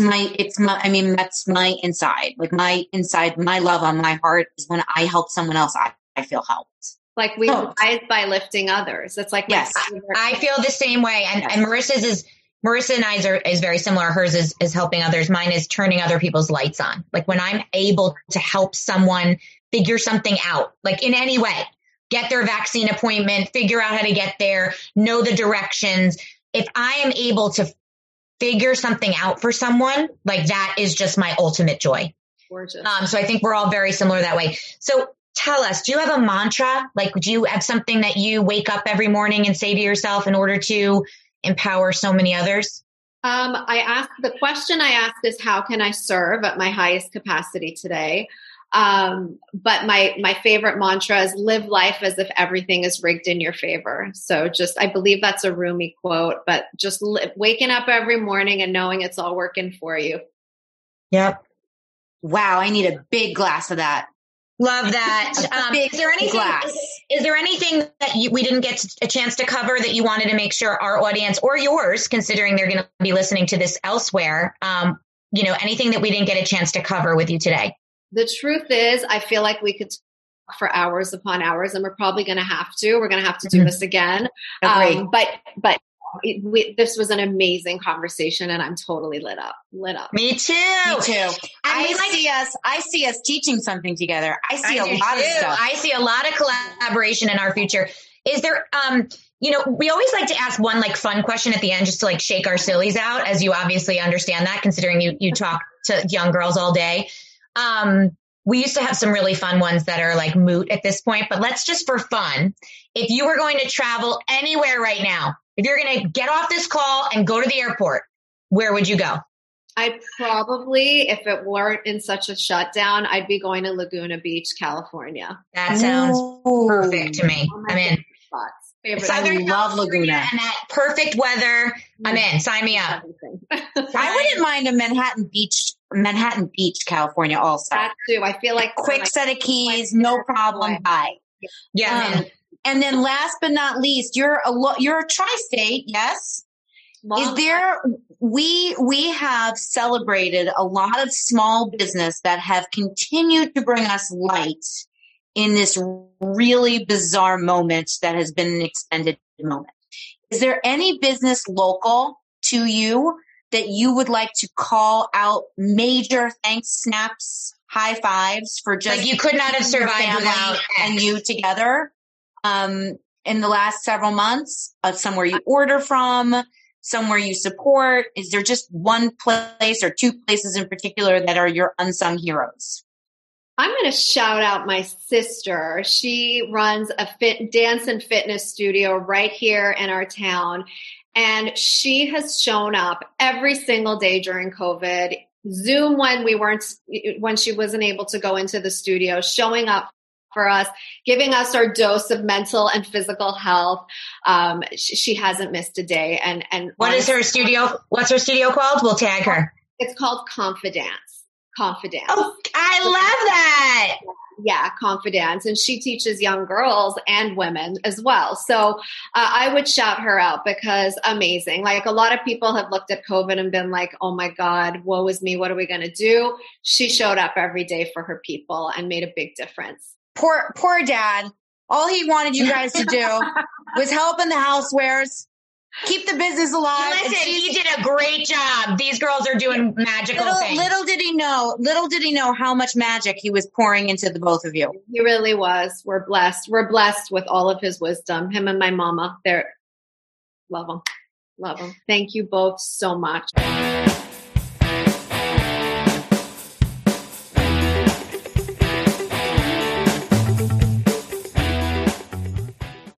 my, I mean, that's my inside, like my inside, my love on my heart is when I help someone else, I feel helped. Like we rise by lifting others. That's like, yes, I feel the same way. And Marissa's is, Marissa and I's is very similar. Hers is helping others. Mine is turning other people's lights on. Like when I'm able to help someone figure something out, like in any way, get their vaccine appointment, figure out how to get there, know the directions. If I am able to figure something out for someone, like that is just my ultimate joy. Gorgeous. So I think we're all very similar that way. So tell us, do you have a mantra? Like, do you have something that you wake up every morning and say to yourself in order to empower so many others? The question I ask is, how can I serve at my highest capacity today? But my favorite mantra is live life as if everything is rigged in your favor. So just, I believe that's a Rumi quote, but just waking up every morning and knowing it's all working for you. Yep. Wow. I need a big glass of that. Love that. Is there anything that we didn't get a chance to cover that you wanted to make sure our audience or yours, considering they're going to be listening to this elsewhere, anything that we didn't get a chance to cover with you today? The truth is, I feel like we could talk for hours upon hours, and we're probably going to have to. We're going to have to do this again. But this was an amazing conversation, and I'm totally lit up. Me too. I see us teaching something together. I see a lot of stuff. I see a lot of collaboration in our future. Is there, we always like to ask one like fun question at the end, just to like shake our sillies out, as you obviously understand that, considering you talk to young girls all day. We used to have some really fun ones that are like moot at this point, but let's just for fun. If you were going to travel anywhere right now, if you're going to get off this call and go to the airport, where would you go? I probably, if it weren't in such a shutdown, I'd be going to Laguna Beach, California. That sounds perfect to me. I'm in. I love Laguna and that perfect weather. I'm in. Sign me up. I wouldn't mind a Manhattan Beach, California also. That too. I feel like quick set of keys, no problem. Bye. Yeah. And then last but not least, you're a tri-state. Yes. Mom. Is there, we have celebrated a lot of small business that have continued to bring us light in this really bizarre moment that has been an extended moment. Is there any business local to you that you would like to call out? Major thanks, snaps, high fives for just like you could not have survived without and you together in the last several months. Somewhere you order from, somewhere you support. Is there just one place or two places in particular that are your unsung heroes? I'm going to shout out my sister. She runs a dance and fitness studio right here in our town. And she has shown up every single day during COVID, Zoom when she wasn't able to go into the studio, showing up for us, giving us our dose of mental and physical health. She hasn't missed a day. And what is her studio? What's her studio called? We'll tag her. It's called Confidance. Oh, I love that. Yeah, Confidence. And she teaches young girls and women as well. So I would shout her out because amazing. Like a lot of people have looked at COVID and been like, oh my God, woe is me. What are we going to do? She showed up every day for her people and made a big difference. Poor dad. All he wanted you guys to do was help in the housewares. Keep the business alive. Listen, he did a great job. These girls are doing magical things. Little did he know how much magic he was pouring into the both of you. He really was. We're blessed. We're blessed with all of his wisdom. Him and my mama. Love them. Thank you both so much.